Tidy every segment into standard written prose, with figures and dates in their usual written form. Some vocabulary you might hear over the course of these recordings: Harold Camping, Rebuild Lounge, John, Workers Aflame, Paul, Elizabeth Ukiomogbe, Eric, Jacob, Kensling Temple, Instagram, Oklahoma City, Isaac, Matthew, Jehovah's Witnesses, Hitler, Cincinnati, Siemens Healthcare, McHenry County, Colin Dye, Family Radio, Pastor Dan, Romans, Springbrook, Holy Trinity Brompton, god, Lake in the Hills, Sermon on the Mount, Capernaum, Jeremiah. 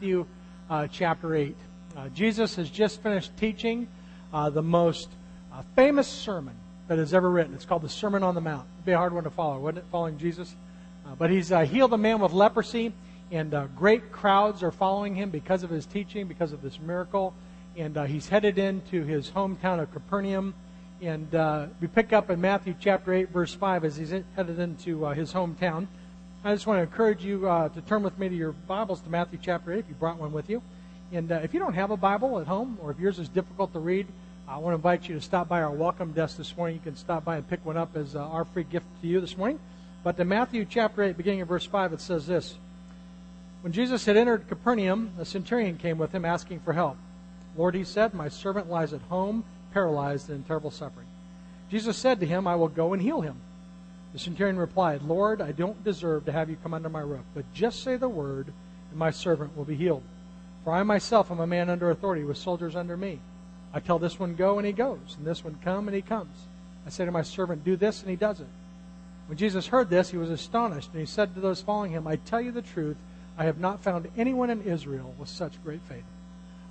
Matthew chapter 8. Jesus has just finished teaching the most famous sermon that is ever written. It's called the Sermon on the Mount. It'd be a hard one to follow, wouldn't it, following Jesus? But he's healed a man with leprosy, and great crowds are following him because of his teaching, because of this miracle. And he's headed into his hometown of Capernaum. And we pick up in Matthew chapter 8, verse 5, as he's headed into his hometown. I just want to encourage you to turn with me to your Bibles to Matthew chapter 8, if you brought one with you. And if you don't have a Bible at home, or if yours is difficult to read, I want to invite you to stop by our welcome desk this morning. You can stop by and pick one up as our free gift to you this morning. But in Matthew chapter 8, beginning in verse 5, it says this. When Jesus had entered Capernaum, a centurion came with him asking for help. Lord, he said, my servant lies at home, paralyzed and in terrible suffering. Jesus said to him, I will go and heal him. The centurion replied, Lord, I don't deserve to have you come under my roof, but just say the word, and my servant will be healed. For I myself am a man under authority with soldiers under me. I tell this one, go, and he goes, and this one, come, and he comes. I say to my servant, do this, and he does it. When Jesus heard this, he was astonished, and he said to those following him, I tell you the truth, I have not found anyone in Israel with such great faith.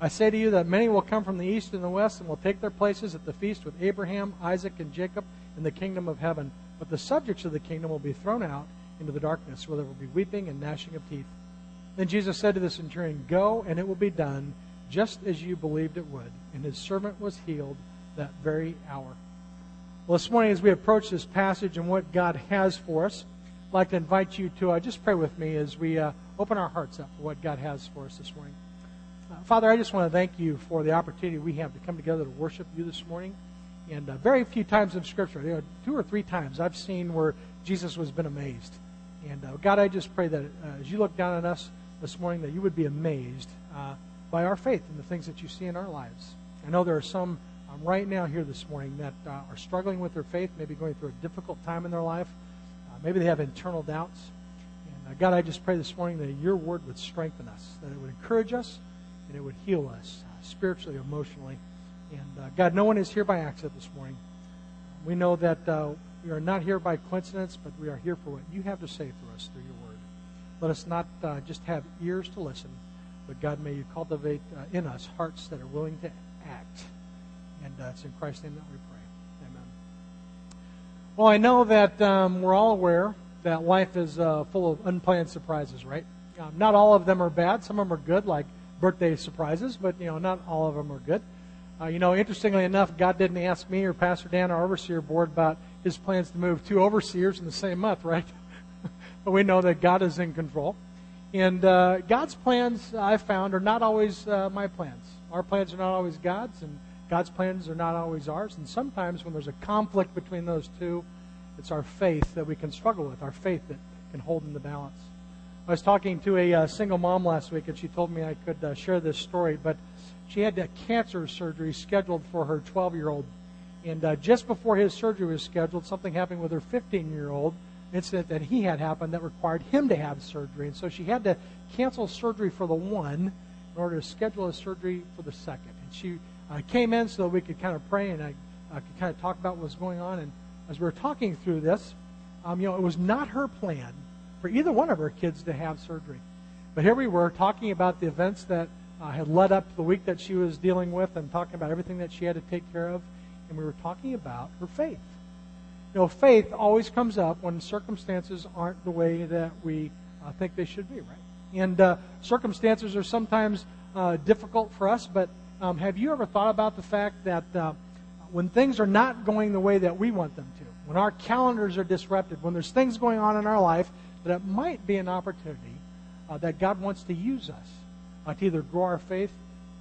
I say to you that many will come from the east and the west and will take their places at the feast with Abraham, Isaac, and Jacob in the kingdom of heaven. But the subjects of the kingdom will be thrown out into the darkness, where there will be weeping and gnashing of teeth. Then Jesus said to the centurion, go, and it will be done, just as you believed it would. And his servant was healed that very hour. Well, this morning, as we approach this passage and what God has for us, I'd like to invite you to just pray with me as we open our hearts up for what God has for us this morning. Father, I just want to thank you for the opportunity we have to come together to worship you this morning. And very few times in Scripture, two or three times, I've seen where Jesus has been amazed. And God, I just pray that as you look down on us this morning, that you would be amazed by our faith and the things that you see in our lives. I know there are some right now here this morning that are struggling with their faith, maybe going through a difficult time in their life. Maybe they have internal doubts. And God, I just pray this morning that your word would strengthen us, that it would encourage us, and it would heal us spiritually, emotionally. And God, no one is here by accident this morning. We know that we are not here by coincidence, but we are here for what you have to say through us through your word. Let us not just have ears to listen, but God, may you cultivate in us hearts that are willing to act. And it's in Christ's name that we pray. Amen. Well, I know that we're all aware that life is full of unplanned surprises, right? Not all of them are bad. Some of them are good, like birthday surprises, but not all of them are good. Interestingly enough, God didn't ask me or Pastor Dan, our overseer board, about his plans to move two overseers in the same month, right? But we know that God is in control. And God's plans, I've found, are not always my plans. Our plans are not always God's, and God's plans are not always ours. And sometimes when there's a conflict between those two, it's our faith that we can struggle with, our faith that can hold in the balance. I was talking to a single mom last week, and she told me I could share this story, but she had cancer surgery scheduled for her 12-year-old. And just before his surgery was scheduled, something happened with her 15-year-old, incident that he had happened that required him to have surgery. And so she had to cancel surgery for the one in order to schedule a surgery for the second. And she came in so that we could kind of pray, and I could kind of talk about what was going on. And as we were talking through this, it was not her plan for either one of her kids to have surgery. But here we were talking about the events that had led up to the week that she was dealing with, and talking about everything that she had to take care of, and we were talking about her faith. Faith always comes up when circumstances aren't the way that we think they should be, right? And circumstances are sometimes difficult for us, but have you ever thought about the fact that when things are not going the way that we want them to, when our calendars are disrupted, when there's things going on in our life, that it might be an opportunity that God wants to use us to either grow our faith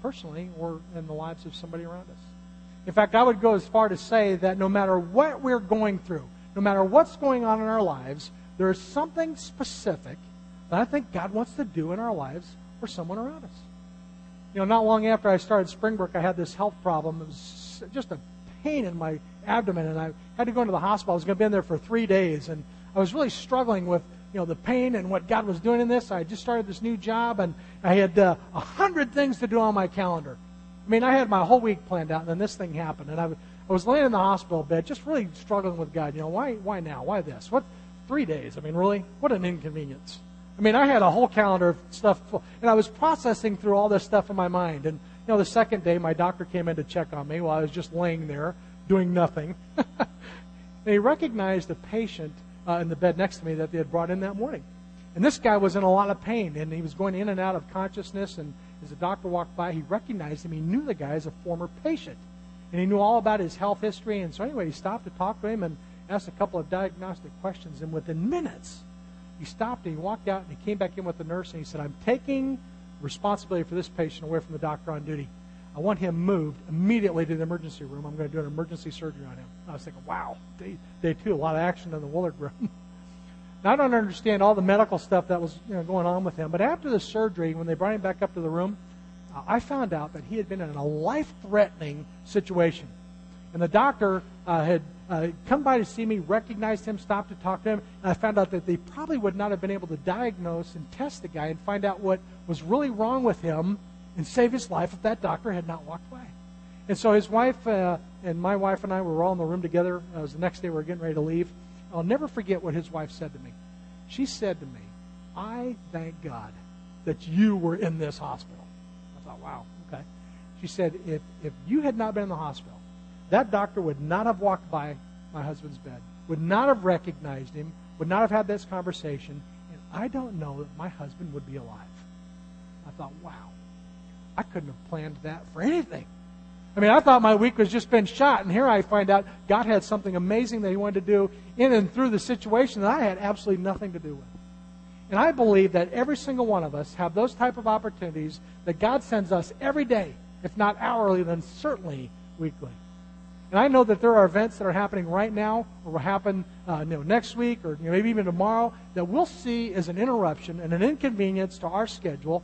personally or in the lives of somebody around us. In fact, I would go as far to say that no matter what we're going through, no matter what's going on in our lives, there is something specific that I think God wants to do in our lives for someone around us. Not long after I started Springbrook, I had this health problem. It was just a pain in my abdomen, and I had to go into the hospital. I was going to be in there for 3 days, and I was really struggling with the pain and what God was doing in this. I had just started this new job, and I had 100 things to do on my calendar. I mean, I had my whole week planned out, and then this thing happened. And I was laying in the hospital bed, just really struggling with God. Why now? Why this? What, 3 days? I mean, really? What an inconvenience. I mean, I had a whole calendar of stuff, and I was processing through all this stuff in my mind. And, you know, the second day, my doctor came in to check on me while I was just laying there doing nothing. And he recognized a patient in the bed next to me that they had brought in that morning. And this guy was in a lot of pain, and he was going in and out of consciousness. And as the doctor walked by, he recognized him. He knew the guy as a former patient, and he knew all about his health history. And so anyway, he stopped to talk to him and asked a couple of diagnostic questions. And within minutes, he stopped and he walked out and he came back in with the nurse and he said, "I'm taking responsibility for this patient away from the doctor on duty. I want him moved immediately to the emergency room. I'm going to do an emergency surgery on him." I was thinking, wow, day two, a lot of action in the Willard room. Now, I don't understand all the medical stuff that was going on with him, but after the surgery, when they brought him back up to the room, I found out that he had been in a life-threatening situation. And the doctor had come by to see me, recognized him, stopped to talk to him, and I found out that they probably would not have been able to diagnose and test the guy and find out what was really wrong with him and save his life if that doctor had not walked away. And so his wife and my wife and I were all in the room together. It was the next day we were getting ready to leave. I'll never forget what his wife said to me. She said to me, "I thank God that you were in this hospital." I thought, wow, okay. She said, if you had not been in the hospital, that doctor would not have walked by my husband's bed, would not have recognized him, would not have had this conversation, and I don't know that my husband would be alive. I thought, wow, I couldn't have planned that for anything. I mean, I thought my week was just been shot, and here I find out God had something amazing that he wanted to do in and through the situation that I had absolutely nothing to do with. And I believe that every single one of us have those type of opportunities that God sends us every day, if not hourly, then certainly weekly. And I know that there are events that are happening right now or will happen next week or maybe even tomorrow that we'll see as an interruption and an inconvenience to our schedule.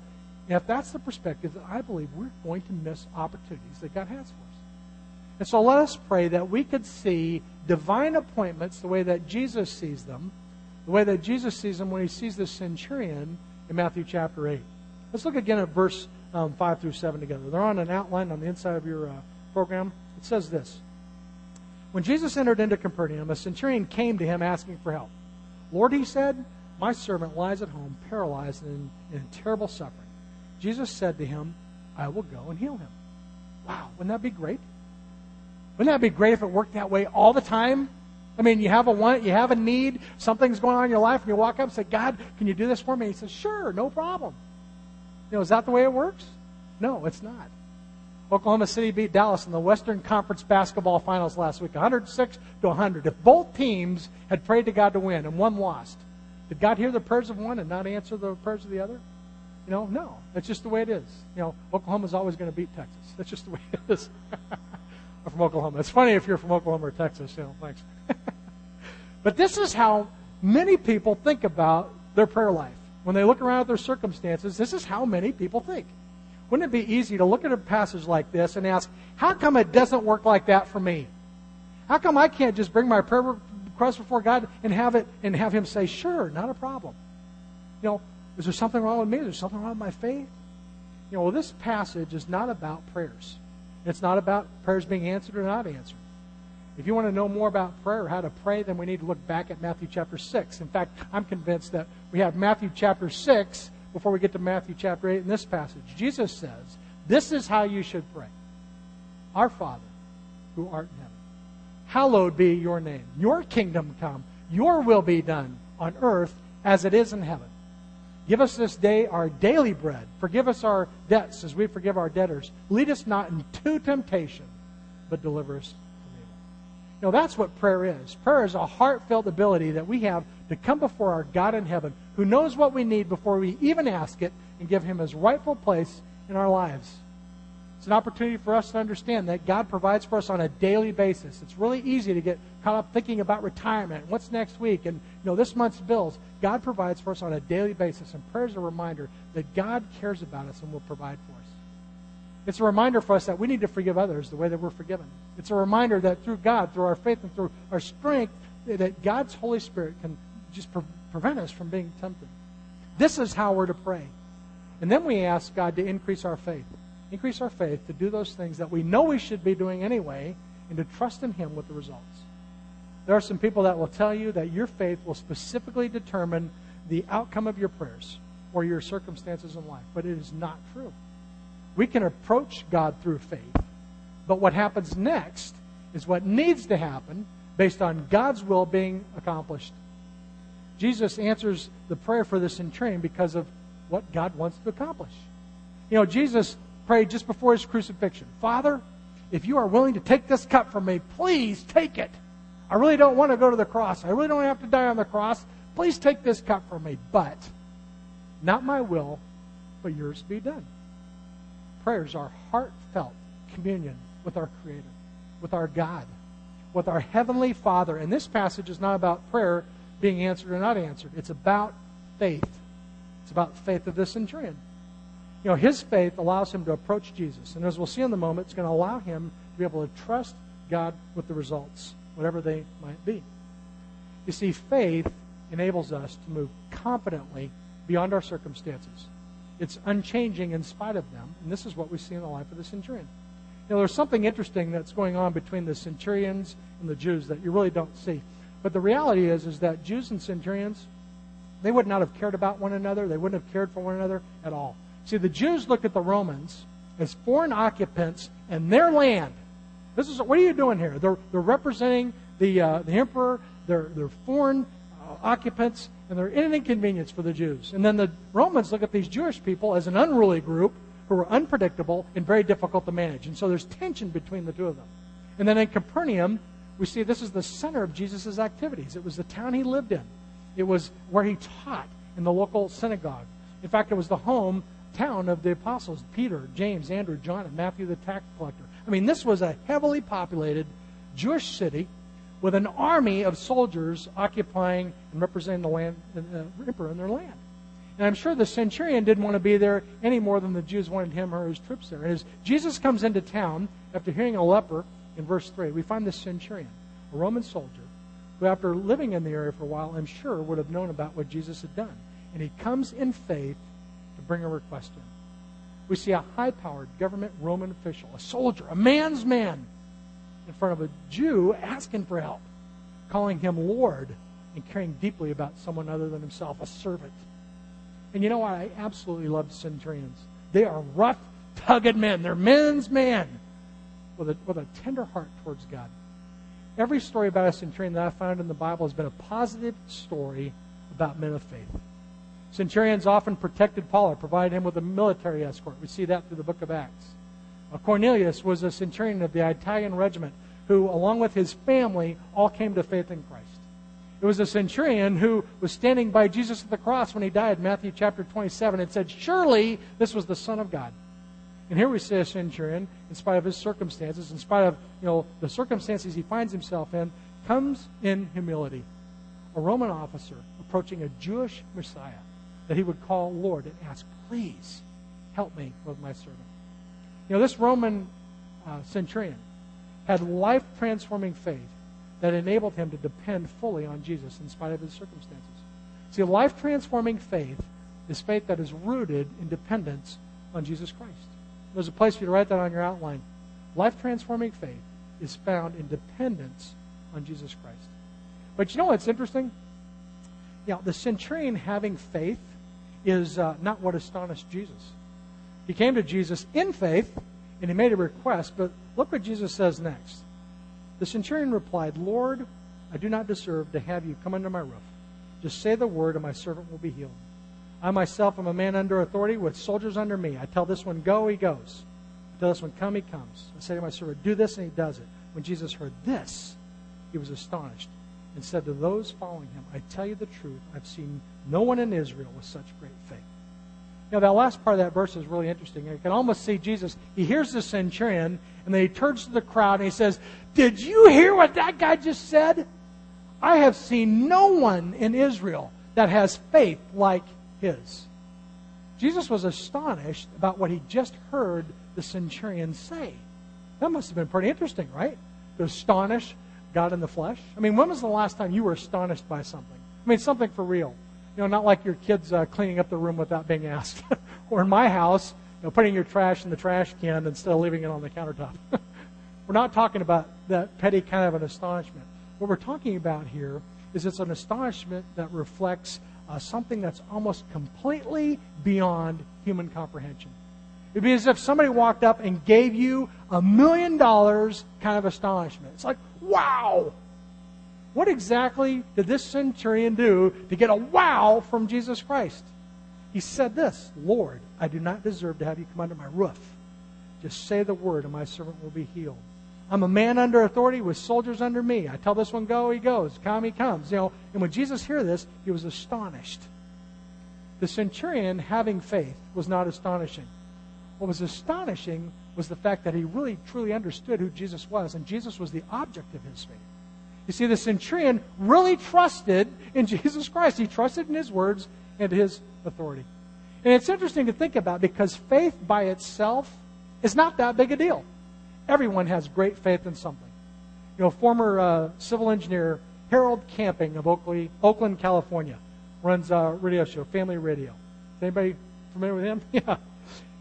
And if that's the perspective, I believe we're going to miss opportunities that God has for us. And so let us pray that we could see divine appointments the way that Jesus sees them, the way that Jesus sees them when he sees the centurion in Matthew chapter 8. Let's look again at verse 5 through 7 together. They're on an outline on the inside of your program. It says this. When Jesus entered into Capernaum, a centurion came to him asking for help. "Lord," he said, "my servant lies at home paralyzed and in terrible suffering." Jesus said to him, "I will go and heal him." Wow, wouldn't that be great? Wouldn't that be great if it worked that way all the time? I mean, you have a want, you have a need, something's going on in your life, and you walk up and say, "God, can you do this for me?" And he says, "Sure, no problem." You know, is that the way it works? No, it's not. Oklahoma City beat Dallas in the Western Conference basketball finals last week, 106-100. If both teams had prayed to God to win and one lost, did God hear the prayers of one and not answer the prayers of the other? You know, no. That's just the way it is. You know, Oklahoma's always going to beat Texas. That's just the way it is. I'm from Oklahoma. It's funny if you're from Oklahoma or Texas. You know, thanks. But this is how many people think about their prayer life. When they look around at their circumstances, this is how many people think. Wouldn't it be easy to look at a passage like this and ask, how come it doesn't work like that for me? How come I can't just bring my prayer request before God and have him say, "Sure, not a problem"? You know, is there something wrong with me? Is there something wrong with my faith? You know, well, this passage is not about prayers. It's not about prayers being answered or not answered. If you want to know more about prayer or how to pray, then we need to look back at Matthew chapter 6. In fact, I'm convinced that we have Matthew chapter 6 before we get to Matthew chapter 8 in this passage. Jesus says, this is how you should pray. "Our Father, who art in heaven, hallowed be your name. Your kingdom come. Your will be done on earth as it is in heaven. Give us this day our daily bread. Forgive us our debts as we forgive our debtors. Lead us not into temptation, but deliver us from evil." You know, that's what prayer is. Prayer is a heartfelt ability that we have to come before our God in heaven, who knows what we need before we even ask it, and give him his rightful place in our lives. It's an opportunity for us to understand that God provides for us on a daily basis. It's really easy to get caught up thinking about retirement, what's next week, and this month's bills. God provides for us on a daily basis, and prayer is a reminder that God cares about us and will provide for us. It's a reminder for us that we need to forgive others the way that we're forgiven. It's a reminder that through God, through our faith and through our strength, that God's Holy Spirit can just prevent us from being tempted. This is how we're to pray. And then we ask God to increase our faith. Increase our faith to do those things that we know we should be doing anyway, and to trust in him with the results. There are some people that will tell you that your faith will specifically determine the outcome of your prayers or your circumstances in life, but it is not true. We can approach God through faith, but what happens next is what needs to happen based on God's will being accomplished. Jesus answers the prayer for the centurion because of what God wants to accomplish. You know, Jesus prayed just before his crucifixion, "Father, if you are willing to take this cup from me, please take it. I really don't want to go to the cross. I really don't have to die on the cross. Please take this cup from me, but not my will, but yours be done." Prayers are heartfelt communion with our Creator, with our God, with our Heavenly Father. And this passage is not about prayer being answered or not answered. It's about faith. It's about faith of the centurion. You know, his faith allows him to approach Jesus. And as we'll see in the moment, it's going to allow him to be able to trust God with the results, whatever they might be. You see, faith enables us to move confidently beyond our circumstances. It's unchanging in spite of them. And this is what we see in the life of the centurion. You know, there's something interesting that's going on between the centurions and the Jews that you really don't see. But the reality is that Jews and centurions, they would not have cared about one another. They wouldn't have cared for one another at all. See, the Jews look at the Romans as foreign occupants in their land. This is, what are you doing here? They're representing the emperor. They're foreign occupants, and they're an inconvenience for the Jews. And then the Romans look at these Jewish people as an unruly group who are unpredictable and very difficult to manage. And so there's tension between the two of them. And then in Capernaum, we see this is the center of Jesus' activities. It was the town he lived in. It was where he taught in the local synagogue. In fact, it was the hometown of the apostles, Peter, James, Andrew, John, and Matthew the tax collector. I mean, this was a heavily populated Jewish city with an army of soldiers occupying and representing the land, the emperor in their land. And I'm sure the centurion didn't want to be there any more than the Jews wanted him or his troops there. And as Jesus comes into town, after healing a leper, in verse 3, we find this centurion, a Roman soldier, who after living in the area for a while, I'm sure would have known about what Jesus had done. And he comes in faith to bring a request in. We see a high-powered government Roman official, a soldier, a man's man, in front of a Jew asking for help, calling him Lord, and caring deeply about someone other than himself, a servant. And you know what? I absolutely love centurions. They are rough, tugged men. They're men's men with a tender heart towards God. Every story about a centurion that I found in the Bible has been a positive story about men of faith. Centurions often protected Paul or provided him with a military escort. We see that through the book of Acts. Cornelius was a centurion of the Italian regiment who, along with his family, all came to faith in Christ. It was a centurion who was standing by Jesus at the cross when he died, Matthew chapter 27, and said, "Surely this was the Son of God." And here we see a centurion, in spite of his circumstances, in spite of the circumstances he finds himself in, comes in humility. A Roman officer approaching a Jewish Messiah that he would call Lord and ask, "Please help me with my servant." You know, this Roman centurion had life-transforming faith that enabled him to depend fully on Jesus in spite of his circumstances. See, life-transforming faith is faith that is rooted in dependence on Jesus Christ. There's a place for you to write that on your outline. Life-transforming faith is found in dependence on Jesus Christ. But you know what's interesting? You know, the centurion having faith is not what astonished Jesus. He came to Jesus in faith, and he made a request, but look what Jesus says next. The centurion replied, "Lord, I do not deserve to have you come under my roof. Just say the word, and my servant will be healed. I myself am a man under authority with soldiers under me. I tell this one, go, he goes. I tell this one, come, he comes. I say to my servant, do this, and he does it." When Jesus heard this, he was astonished and said to those following him, "I tell you the truth, I've seen no one in Israel with such great faith." You know, that last part of that verse is really interesting. You can almost see Jesus. He hears the centurion, and then he turns to the crowd, and he says, "Did you hear what that guy just said? I have seen no one in Israel that has faith like his." Jesus was astonished about what he just heard the centurion say. That must have been pretty interesting, right? To astonish God in the flesh. I mean, when was the last time you were astonished by something? I mean, something for real. You know, not like your kids cleaning up the room without being asked. Or in my house, putting your trash in the trash can instead of leaving it on the countertop. We're not talking about that petty kind of an astonishment. What we're talking about here is it's an astonishment that reflects something that's almost completely beyond human comprehension. It'd be as if somebody walked up and gave you $1 million kind of astonishment. It's like, wow! What exactly did this centurion do to get a wow from Jesus Christ? He said this, Lord, I do not deserve to have you come under my roof. Just say the word and my servant will be healed. I'm a man under authority with soldiers under me. I tell this one, go, he goes. Come, he comes. You know, and when Jesus heard this, he was astonished. The centurion, having faith, was not astonishing. What was astonishing was the fact that he really, truly understood who Jesus was, and Jesus was the object of his faith. You see, the centurion really trusted in Jesus Christ. He trusted in his words and his authority. And it's interesting to think about, because faith by itself is not that big a deal. Everyone has great faith in something. You know, former civil engineer Harold Camping of Oakland, California, runs a radio show, Family Radio. Is anybody familiar with him? Yeah.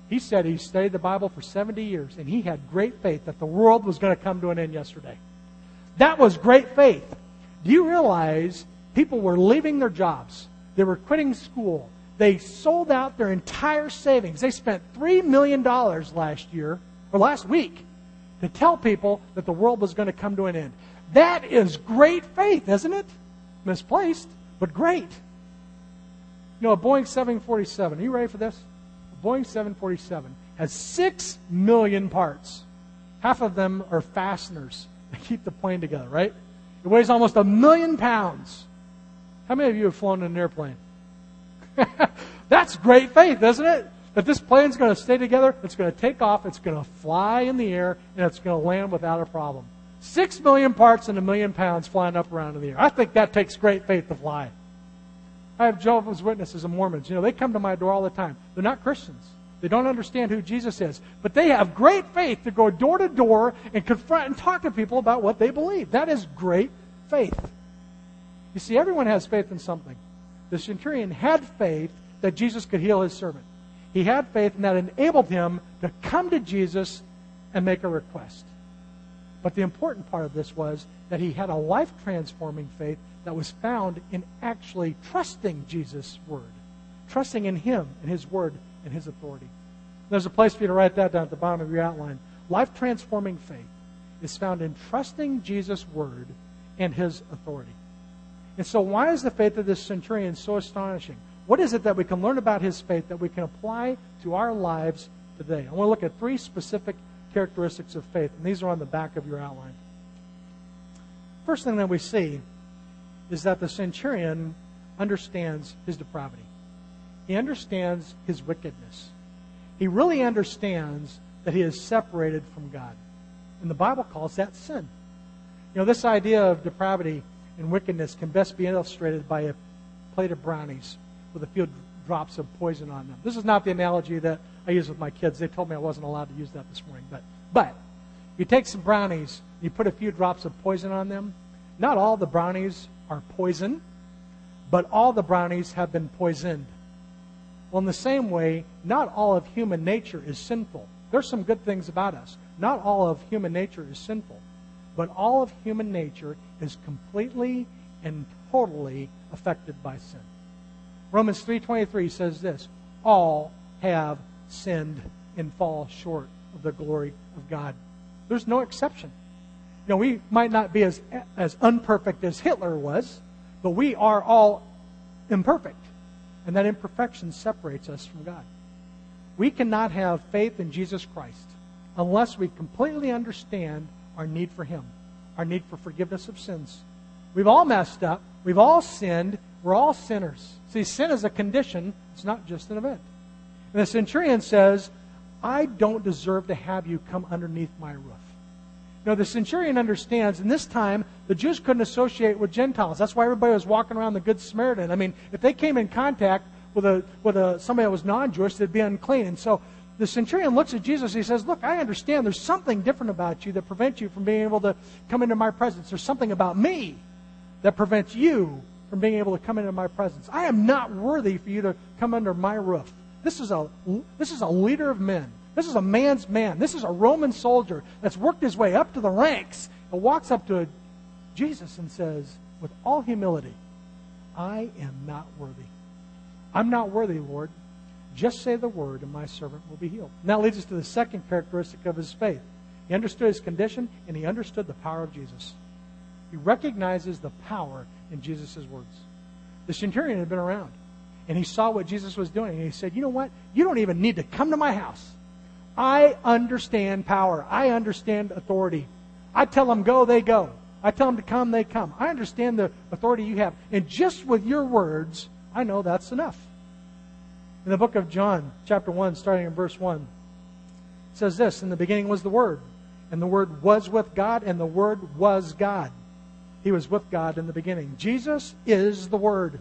He said he studied the Bible for 70 years, and he had great faith that the world was going to come to an end yesterday. That was great faith. Do you realize people were leaving their jobs? They were quitting school. They sold out their entire savings. They spent $3 million last week to tell people that the world was going to come to an end. That is great faith, isn't it? Misplaced, but great. You know, a Boeing 747, are you ready for this? A Boeing 747 has 6 million parts. Half of them are fasteners to keep the plane together, right? It weighs almost 1 million pounds. How many of you have flown in an airplane? That's great faith, isn't it? That this plane's going to stay together, it's going to take off, it's going to fly in the air, and it's going to land without a problem. 6 million parts and 1 million pounds flying up around in the air. I think that takes great faith to fly. I have Jehovah's Witnesses and Mormons. You know, they come to my door all the time. They're not Christians. They don't understand who Jesus is. But they have great faith to go door to door and confront and talk to people about what they believe. That is great faith. You see, everyone has faith in something. The centurion had faith that Jesus could heal his servant. He had faith, and that enabled him to come to Jesus and make a request. But the important part of this was that he had a life-transforming faith that was found in actually trusting Jesus' word, trusting in him and his word and his authority. There's a place for you to write that down at the bottom of your outline. Life-transforming faith is found in trusting Jesus' word and his authority. And so why is the faith of this centurion so astonishing? What is it that we can learn about his faith that we can apply to our lives today? I want to look at 3 specific characteristics of faith, and these are on the back of your outline. First thing that we see is that the centurion understands his depravity. He understands his wickedness. He really understands that he is separated from God. And the Bible calls that sin. You know, this idea of depravity and wickedness can best be illustrated by a plate of brownies with a few drops of poison on them. This is not the analogy that I use with my kids. They told me I wasn't allowed to use that this morning. But you take some brownies, you put a few drops of poison on them. Not all the brownies are poison, but all the brownies have been poisoned. Well, in the same way, not all of human nature is sinful. There's some good things about us. Not all of human nature is sinful, but all of human nature is completely and totally affected by sin. Romans 3:23 says this, all have sinned and fall short of the glory of God. There's no exception. You know, we might not be as unperfect as Hitler was, but we are all imperfect. And that imperfection separates us from God. We cannot have faith in Jesus Christ unless we completely understand our need for him, our need for forgiveness of sins. We've all messed up. We've all sinned. We're all sinners. See, sin is a condition. It's not just an event. And the centurion says, I don't deserve to have you come underneath my roof. Now, the centurion understands, and this time, the Jews couldn't associate with Gentiles. That's why everybody was walking around the Good Samaritan. I mean, if they came in contact with somebody that was non-Jewish, they'd be unclean. And so the centurion looks at Jesus, and he says, look, I understand there's something different about you that prevents you from being able to come into my presence. There's something about me that prevents you from being able to come into my presence. I am not worthy for you to come under my roof. This is a leader of men. This is a man's man. This is a Roman soldier that's worked his way up to the ranks and walks up to Jesus and says, with all humility, I am not worthy. I'm not worthy, Lord. Just say the word and my servant will be healed. And that leads us to the second characteristic of his faith. He understood his condition and he understood the power of Jesus. He recognizes the power in Jesus' words. The centurion had been around and he saw what Jesus was doing. And he said, you know what? You don't even need to come to my house. I understand power. I understand authority. I tell them go, they go. I tell them to come, they come. I understand the authority you have. And just with your words, I know that's enough. In the book of John, chapter 1, starting in verse 1, it says this, in the beginning was the Word, and the Word was with God, and the Word was God. He was with God in the beginning. Jesus is the Word.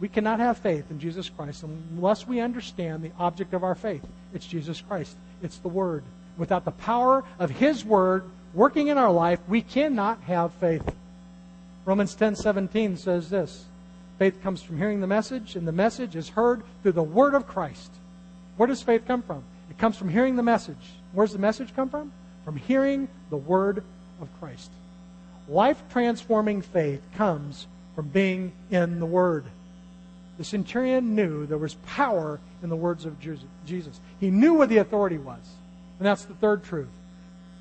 We cannot have faith in Jesus Christ unless we understand the object of our faith. It's Jesus Christ. It's the Word. Without the power of His Word working in our life, we cannot have faith. Romans 10:17 says this, faith comes from hearing the message, and the message is heard through the word of Christ. Where does faith come from? It comes from hearing the message. Where's the message come from? From hearing the word of Christ. Life-transforming faith comes from being in the word. The centurion knew there was power in the words of Jesus. He knew where the authority was. And that's the third truth.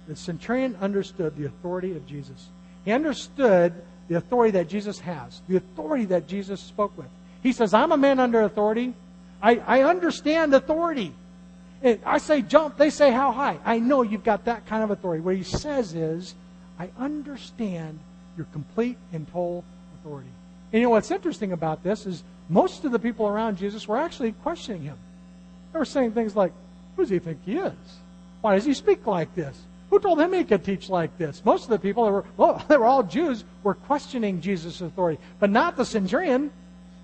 The centurion understood the authority of Jesus. He understood the authority that Jesus has, the authority that Jesus spoke with. He says, I'm a man under authority. I understand authority. I say jump, they say how high. I know you've got that kind of authority. What he says is, I understand your complete and total authority. And you know what's interesting about this is most of the people around Jesus were actually questioning him. They were saying things like, who does he think he is? Why does he speak like this? Who told him he could teach like this? Most of the people they were all Jews, were questioning Jesus' authority, but not the centurion.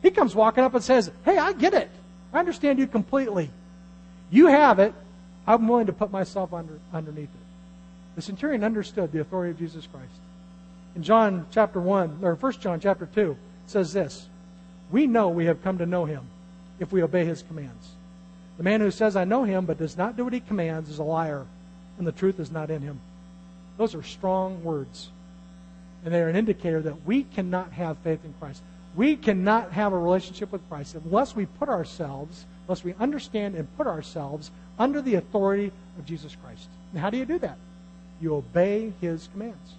He comes walking up and says, hey, I get it. I understand you completely. You have it. I'm willing to put myself underneath it. The centurion understood the authority of Jesus Christ. In John chapter 1, or 1 John chapter 2, it says this, we know we have come to know him if we obey his commands. The man who says, I know him, but does not do what he commands is a liar, and the truth is not in him. Those are strong words. And they are an indicator that we cannot have faith in Christ. We cannot have a relationship with Christ unless we put ourselves, unless we understand and put ourselves under the authority of Jesus Christ. And how do you do that? You obey his commands.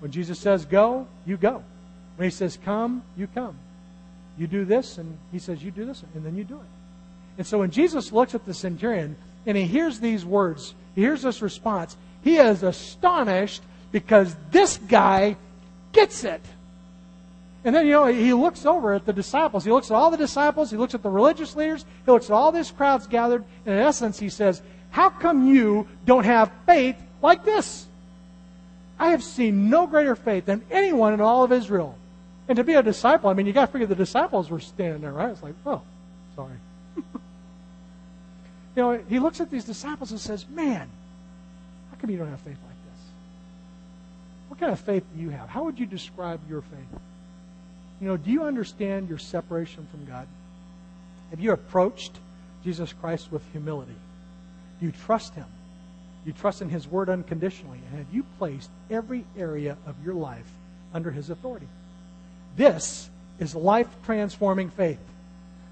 When Jesus says go, you go. When he says come, you come. You do this, and he says you do this, and then you do it. And so when Jesus looks at the centurion, and he hears these words, he hears this response, he is astonished because this guy gets it. And then, you know, he looks over at the disciples. He looks at all the disciples. He looks at the religious leaders. He looks at all these crowds gathered. And in essence, he says, how come you don't have faith like this? I have seen no greater faith than anyone in all of Israel. And to be a disciple, I mean, you got to figure the disciples were standing there, right? It's like, oh, sorry. You know, he looks at these disciples and says, man, how come you don't have faith like this? What kind of faith do you have? How would you describe your faith? You know, do you understand your separation from God? Have you approached Jesus Christ with humility? Do you trust him? Do you trust in his word unconditionally? And have you placed every area of your life under his authority? This is life-transforming faith.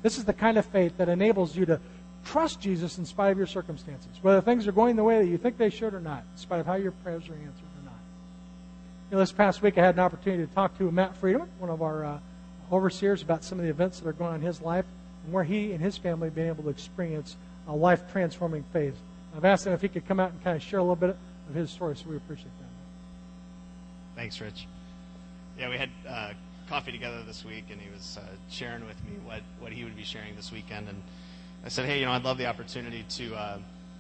This is the kind of faith that enables you to trust Jesus in spite of your circumstances, whether things are going the way that you think they should or not, in spite of how your prayers are answered or not. You know, this past week I had an opportunity to talk to Matt Friedman, one of our overseers, about some of the events that are going on in his life and where he and his family have been able to experience a life-transforming faith. I've asked him if he could come out and kind of share a little bit of his story, so we appreciate that. Thanks, Rich. Yeah, we had coffee together this week, and he was sharing with me what he would be sharing this weekend, and I said, hey, you know, I'd love the opportunity to,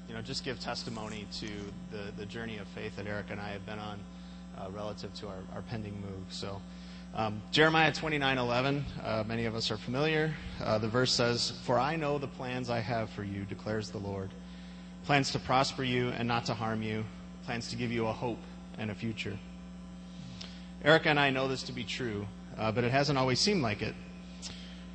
you know, just give testimony to the journey of faith that Eric and I have been on relative to our pending move. So Jeremiah 29:11, many of us are familiar. The verse says, for I know the plans I have for you, declares the Lord, plans to prosper you and not to harm you, plans to give you a hope and a future. Eric and I know this to be true, but it hasn't always seemed like it.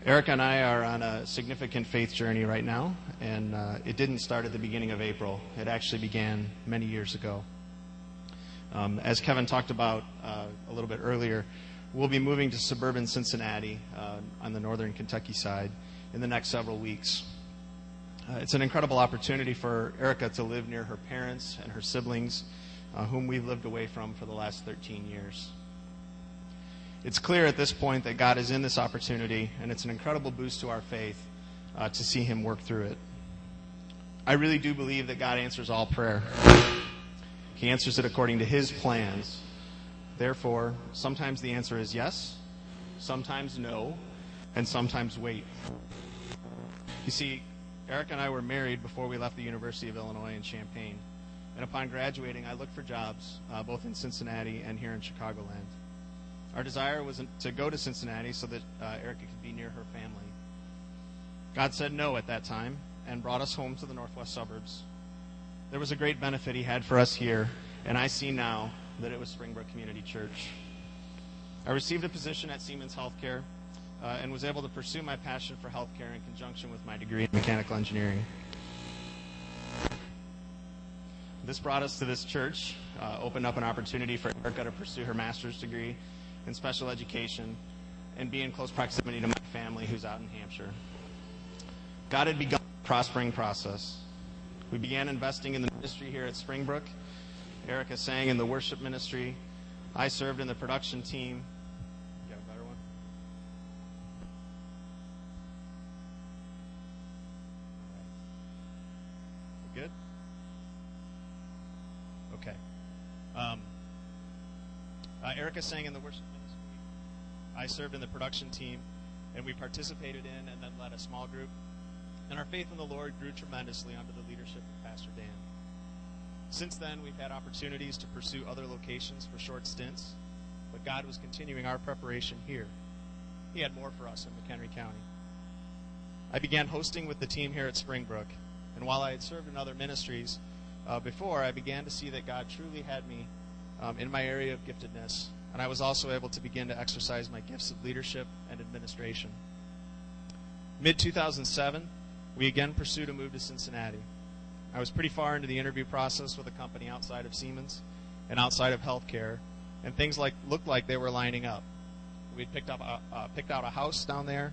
Eric and I are on a significant faith journey right now, and it didn't start at the beginning of April. It actually began many years ago. As Kevin talked about a little bit earlier, we'll be moving to suburban Cincinnati on the northern Kentucky side, in the next several weeks. It's an incredible opportunity for Erica to live near her parents and her siblings, whom we've lived away from for the last 13 years. It's clear at this point that God is in this opportunity, and it's an incredible boost to our faith to see Him work through it. I really do believe that God answers all prayer. He answers it according to His plans. Therefore, sometimes the answer is yes, sometimes no, and sometimes wait. You see, Eric and I were married before we left the University of Illinois in Champaign. And upon graduating, I looked for jobs, both in Cincinnati and here in Chicagoland. Our desire was to go to Cincinnati so that Erica could be near her family. God said no at that time and brought us home to the northwest suburbs. There was a great benefit He had for us here, and I see now that it was Springbrook Community Church. I received a position at Siemens Healthcare and was able to pursue my passion for healthcare in conjunction with my degree in mechanical engineering. This brought us to this church, opened up an opportunity for Erica to pursue her master's degree in special education and be in close proximity to my family who's out in Hampshire. God had begun the prospering process. We began investing in the ministry here at Springbrook. Erica sang in the worship ministry. I served in the production team. You have a better one? Good? Okay. Erica sang in the worship ministry. I served in the production team, and we participated in and then led a small group. And our faith in the Lord grew tremendously under the leadership of Pastor Dan. Since then, we've had opportunities to pursue other locations for short stints, but God was continuing our preparation here. He had more for us in McHenry County. I began hosting with the team here at Springbrook, and while I had served in other ministries before, I began to see that God truly had me in my area of giftedness, and I was also able to begin to exercise my gifts of leadership and administration. Mid-2007, we again pursued a move to Cincinnati. I was pretty far into the interview process with a company outside of Siemens and outside of healthcare, and things looked like they were lining up. We'd picked out a house down there.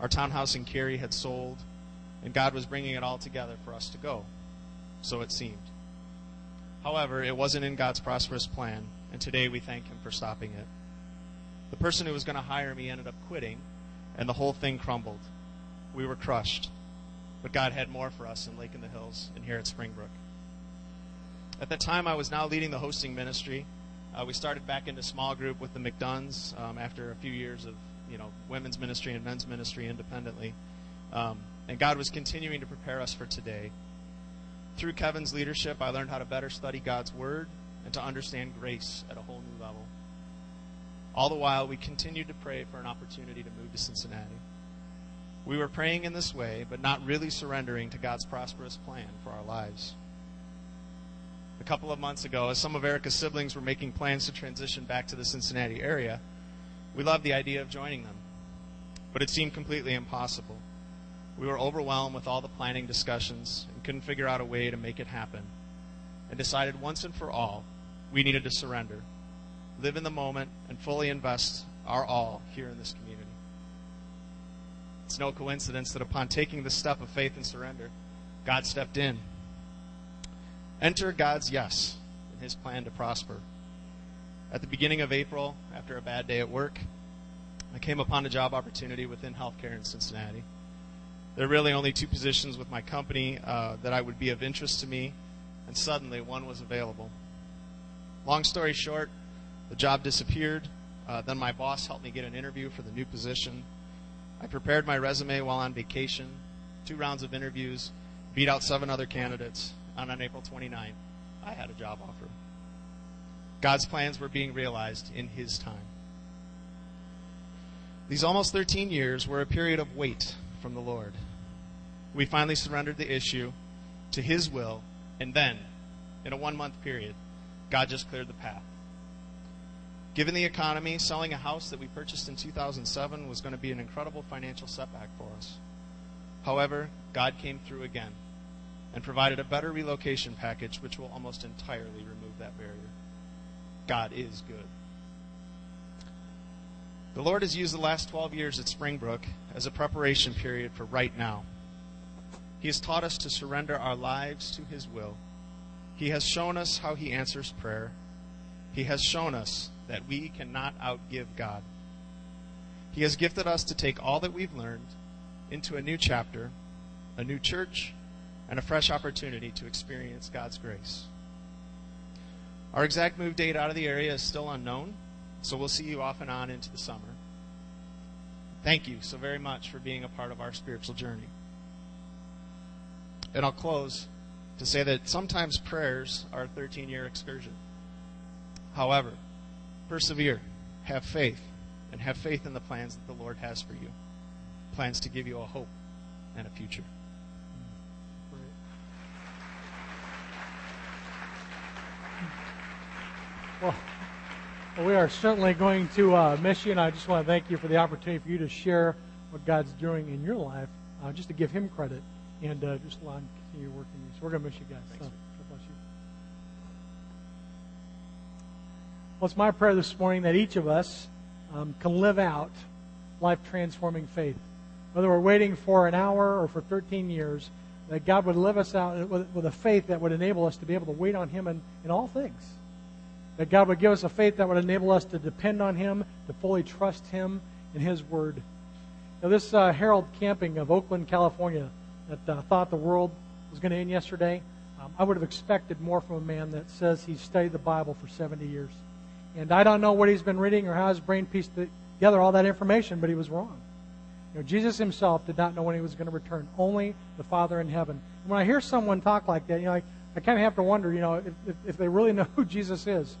Our townhouse in Cary had sold, and God was bringing it all together for us to go. So it seemed. However, it wasn't in God's prosperous plan, and today we thank Him for stopping it. The person who was going to hire me ended up quitting, and the whole thing crumbled. We were crushed. But God had more for us in Lake in the Hills and here at Springbrook. At that time, I was now leading the hosting ministry. We started back into small group with the McDuns after a few years of women's ministry and men's ministry independently. And God was continuing to prepare us for today. Through Kevin's leadership, I learned how to better study God's Word and to understand grace at a whole new level. All the while, we continued to pray for an opportunity to move to Cincinnati. We were praying in this way, but not really surrendering to God's prosperous plan for our lives. A couple of months ago, as some of Erica's siblings were making plans to transition back to the Cincinnati area, we loved the idea of joining them. But it seemed completely impossible. We were overwhelmed with all the planning discussions and couldn't figure out a way to make it happen, and decided once and for all we needed to surrender, live in the moment, and fully invest our all here in this community. It's no coincidence that upon taking the step of faith and surrender, God stepped in. Enter God's yes in His plan to prosper. At the beginning of April, after a bad day at work, I came upon a job opportunity within healthcare in Cincinnati. There are really only two positions with my company that I would be of interest to me, and suddenly one was available. Long story short, the job disappeared. Then my boss helped me get an interview for the new position. I prepared my resume while on vacation, 2 rounds of interviews, beat out 7 other candidates, and on April 29th, I had a job offer. God's plans were being realized in His time. These almost 13 years were a period of wait from the Lord. We finally surrendered the issue to His will, and then, in a 1-month period, God just cleared the path. Given the economy, selling a house that we purchased in 2007 was going to be an incredible financial setback for us. However, God came through again and provided a better relocation package which will almost entirely remove that barrier. God is good. The Lord has used the last 12 years at Springbrook as a preparation period for right now. He has taught us to surrender our lives to His will. He has shown us how He answers prayer. He has shown us that we cannot outgive God. He has gifted us to take all that we've learned into a new chapter, a new church, and a fresh opportunity to experience God's grace. Our exact move date out of the area is still unknown, so we'll see you off and on into the summer. Thank you so very much for being a part of our spiritual journey. And I'll close to say that sometimes prayers are a 13-year excursion. However, persevere, have faith, and have faith in the plans that the Lord has for you. Plans to give you a hope and a future. Well, we are certainly going to miss you, and I just want to thank you for the opportunity for you to share what God's doing in your life, just to give Him credit and just allow Him to continue working in you. So we're going to miss you guys. Thanks, so, God bless you. Well, it's my prayer this morning that each of us can live out life-transforming faith. Whether we're waiting for an hour or for 13 years, that God would live us out with a faith that would enable us to be able to wait on Him in all things. That God would give us a faith that would enable us to depend on Him, to fully trust Him and His Word. Now, this Harold Camping of Oakland, California, that thought the world was going to end yesterday, I would have expected more from a man that says he's studied the Bible for 70 years. And I don't know what he's been reading or how his brain pieced together all that information, but he was wrong. You know, Jesus Himself did not know when He was going to return, only the Father in heaven. And when I hear someone talk like that, you know, I kind of have to wonder, you know, if they really know who Jesus is.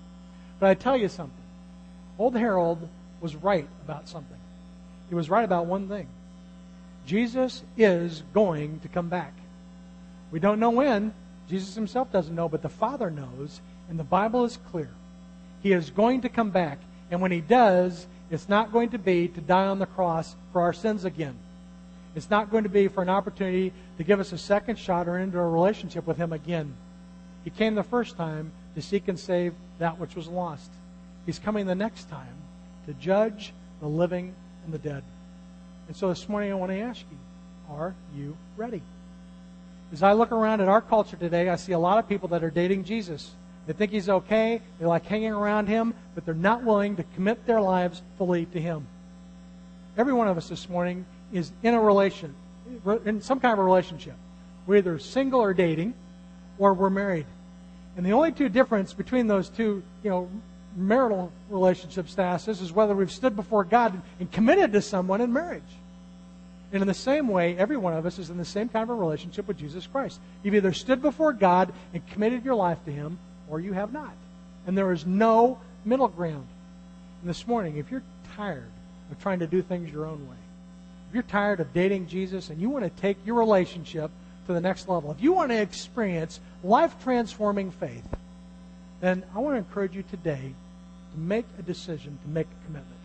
But I tell you something. Old Harold was right about something. He was right about one thing. Jesus is going to come back. We don't know when. Jesus Himself doesn't know, but the Father knows, and the Bible is clear. He is going to come back, and when He does, it's not going to be to die on the cross for our sins again. It's not going to be for an opportunity to give us a second shot or into a relationship with Him again. He came the first time to seek and save that which was lost. He's coming the next time to judge the living and the dead. And so this morning I want to ask you, are you ready? As I look around at our culture today, I see a lot of people that are dating Jesus. They think He's okay, they like hanging around Him, but they're not willing to commit their lives fully to Him. Every one of us this morning is in some kind of a relationship. We're either single or dating, or we're married. And the only two difference between those two, you know, marital relationship statuses is whether we've stood before God and committed to someone in marriage. And in the same way, every one of us is in the same kind of a relationship with Jesus Christ. You've either stood before God and committed your life to Him, or you have not. And there is no middle ground. And this morning, if you're tired of trying to do things your own way, if you're tired of dating Jesus and you want to take your relationship to the next level, if you want to experience life-transforming faith, then I want to encourage you today to make a decision, to make a commitment.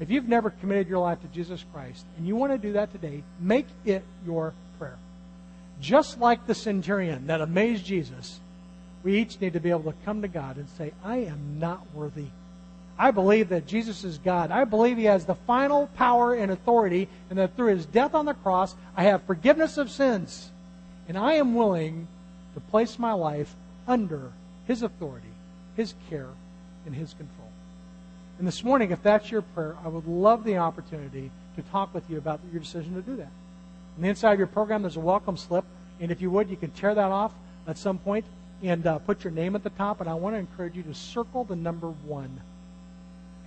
If you've never committed your life to Jesus Christ and you want to do that today, make it your prayer. Just like the centurion that amazed Jesus, we each need to be able to come to God and say, I am not worthy. I believe that Jesus is God. I believe He has the final power and authority, and that through His death on the cross, I have forgiveness of sins. And I am willing to place my life under His authority, His care, and His control. And this morning, if that's your prayer, I would love the opportunity to talk with you about your decision to do that. On the inside of your program, there's a welcome slip. And if you would, you can tear that off at some point and put your name at the top. And I want to encourage you to circle the number 1.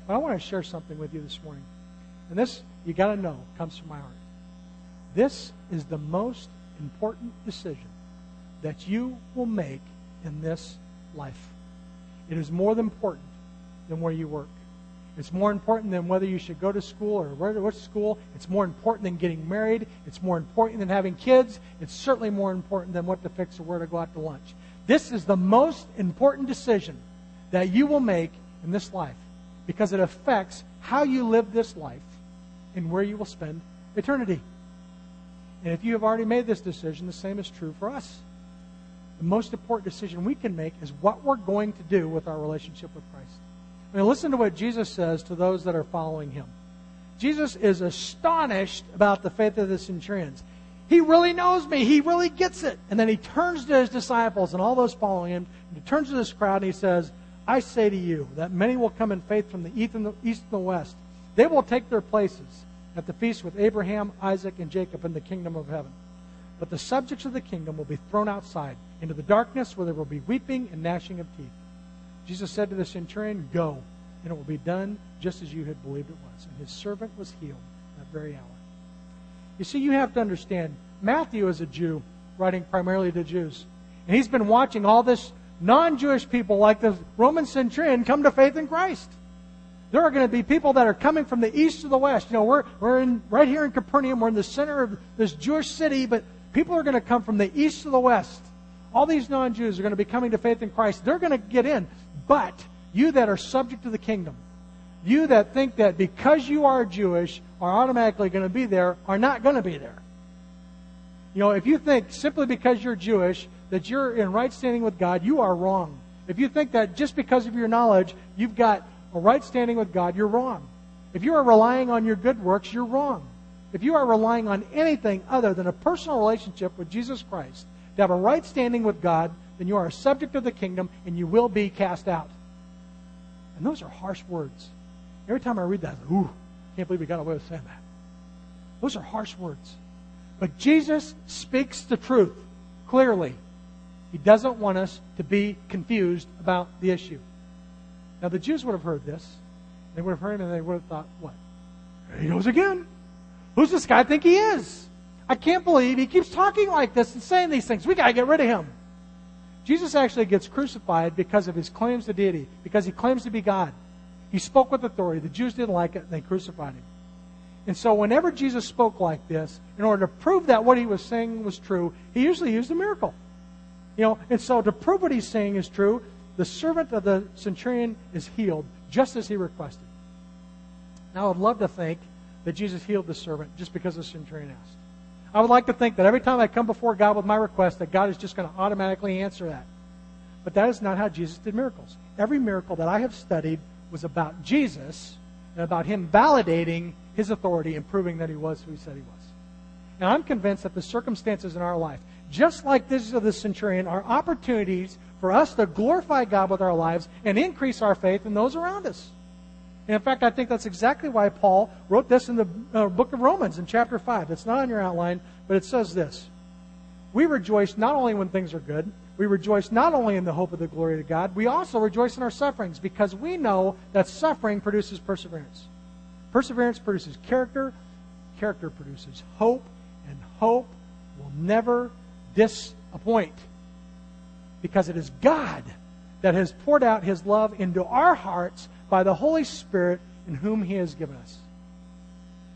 But I want to share something with you this morning. And this, you got to know, comes from my heart. This is the most important decision that you will make in this life. It is more important than where you work. It's more important than whether you should go to school or which school. It's more important than getting married. It's more important than having kids. It's certainly more important than what to fix or where to go out to lunch. This is the most important decision that you will make in this life, because it affects how you live this life and where you will spend eternity. And if you have already made this decision, the same is true for us. The most important decision we can make is what we're going to do with our relationship with Christ. I mean, listen to what Jesus says to those that are following him. Jesus is astonished about the faith of the centurions. He really knows me. He really gets it. And then he turns to his disciples and all those following him. And he turns to this crowd and he says, I say to you that many will come in faith from the east and the west. They will take their places at the feast with Abraham, Isaac, and Jacob in the kingdom of heaven. But the subjects of the kingdom will be thrown outside into the darkness where there will be weeping and gnashing of teeth. Jesus said to the centurion, Go, and it will be done just as you had believed it was. And his servant was healed that very hour. You see, you have to understand, Matthew is a Jew, writing primarily to Jews. And he's been watching all this non-Jewish people like the Roman centurion come to faith in Christ. There are going to be people that are coming from the east to the west. You know, we're right here in Capernaum. We're in the center of this Jewish city, but people are going to come from the east to the west. All these non-Jews are going to be coming to faith in Christ. They're going to get in. But you that are subject to the kingdom, you that think that because you are Jewish are automatically going to be there, are not going to be there. You know, if you think simply because you're Jewish that you're in right standing with God, you are wrong. If you think that just because of your knowledge you've got a right standing with God, you're wrong. If you are relying on your good works, you're wrong. If you are relying on anything other than a personal relationship with Jesus Christ to have a right standing with God, then you are a subject of the kingdom and you will be cast out. And those are harsh words. Every time I read that, ooh, can't believe we got away with saying that. Those are harsh words. But Jesus speaks the truth clearly. He doesn't want us to be confused about the issue. Now, the Jews would have heard this. They would have heard him and they would have thought, what? There he goes again. Who's this guy think he is? I can't believe he keeps talking like this and saying these things. We got to get rid of him. Jesus actually gets crucified because of his claims to deity, because he claims to be God. He spoke with authority. The Jews didn't like it, and they crucified him. And so whenever Jesus spoke like this, in order to prove that what he was saying was true, he usually used a miracle. You know, and so to prove what he's saying is true, the servant of the centurion is healed just as he requested. Now, I would love to think that Jesus healed the servant just because the centurion asked. I would like to think that every time I come before God with my request, that God is just going to automatically answer that. But that is not how Jesus did miracles. Every miracle that I have studied was about Jesus and about him validating his authority and proving that he was who he said he was. And I'm convinced that the circumstances in our life, just like this of the centurion, are opportunities for us to glorify God with our lives and increase our faith in those around us. And in fact, I think that's exactly why Paul wrote this in the book of Romans in chapter 5. It's not on your outline, but it says this. We rejoice not only when things are good, we rejoice not only in the hope of the glory of God, we also rejoice in our sufferings because we know that suffering produces perseverance. Perseverance produces character, character produces hope, and hope will never disappoint because it is God that has poured out his love into our hearts by the Holy Spirit in whom he has given us.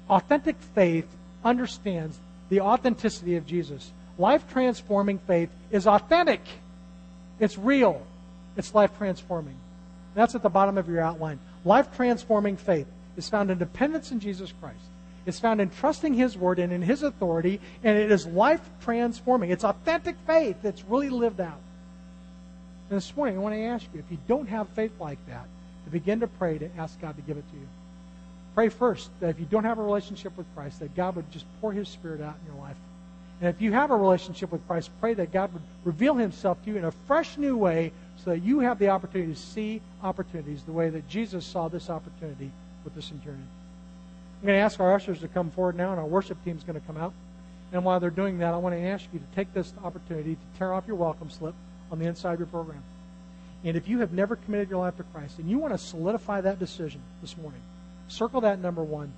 Authentic faith understands the authenticity of Jesus. Life-transforming faith is authentic. It's real. It's life-transforming. That's at the bottom of your outline. Life-transforming faith is found in dependence in Jesus Christ. It's found in trusting his word and in his authority, and it is life-transforming. It's authentic faith that's really lived out. And this morning, I want to ask you, if you don't have faith like that, to begin to pray to ask God to give it to you. Pray first that if you don't have a relationship with Christ, that God would just pour his Spirit out in your life. And if you have a relationship with Christ, pray that God would reveal himself to you in a fresh new way so that you have the opportunity to see opportunities the way that Jesus saw this opportunity with the centurion. I'm going to ask our ushers to come forward now, and our worship team is going to come out. And while they're doing that, I want to ask you to take this opportunity to tear off your welcome slip on the inside of your program. And if you have never committed your life to Christ and you want to solidify that decision this morning, circle that number 1.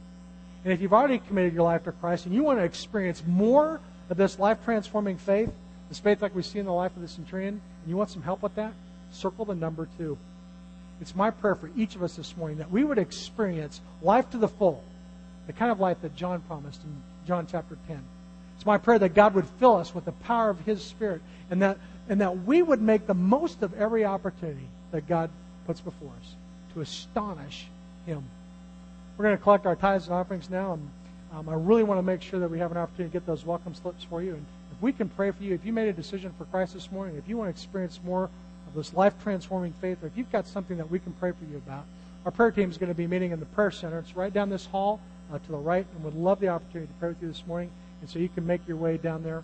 And if you've already committed your life to Christ and you want to experience more of this life-transforming faith, this faith like we see in the life of the centurion, and you want some help with that, circle the number 2. It's my prayer for each of us this morning that we would experience life to the full, the kind of life that John promised in John chapter 10. It's my prayer that God would fill us with the power of his Spirit and that we would make the most of every opportunity that God puts before us to astonish him. We're going to collect our tithes and offerings now, and I really want to make sure that we have an opportunity to get those welcome slips for you. And if we can pray for you, if you made a decision for Christ this morning, if you want to experience more of this life-transforming faith, or if you've got something that we can pray for you about, Our prayer team is going to be meeting in the prayer center. It's right down this hall to the right, and would love the opportunity to pray with you this morning. And so you can make your way down there.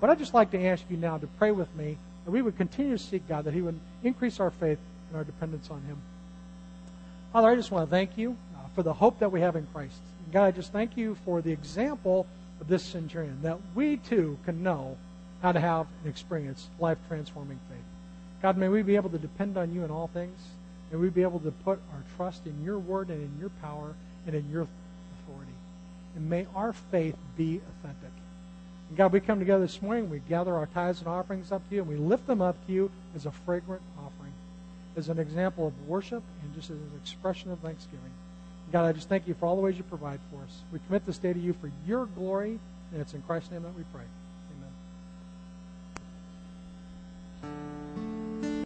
But I'd just like to ask you now to pray with me that we would continue to seek God, that He would increase our faith and our dependence on Him. Father, I just want to thank you for the hope that we have in Christ. And God, I just thank you for the example of this centurion, that we too can know how to have and experience life-transforming faith. God, may we be able to depend on you in all things. May we be able to put our trust in your word and in your power and in your authority. And may our faith be authentic. And God, we come together this morning, we gather our tithes and offerings up to you, and we lift them up to you as a fragrant offering, as an example of worship and just as an expression of thanksgiving. And God, I just thank you for all the ways you provide for us. We commit this day to you for your glory, and it's in Christ's name that we pray.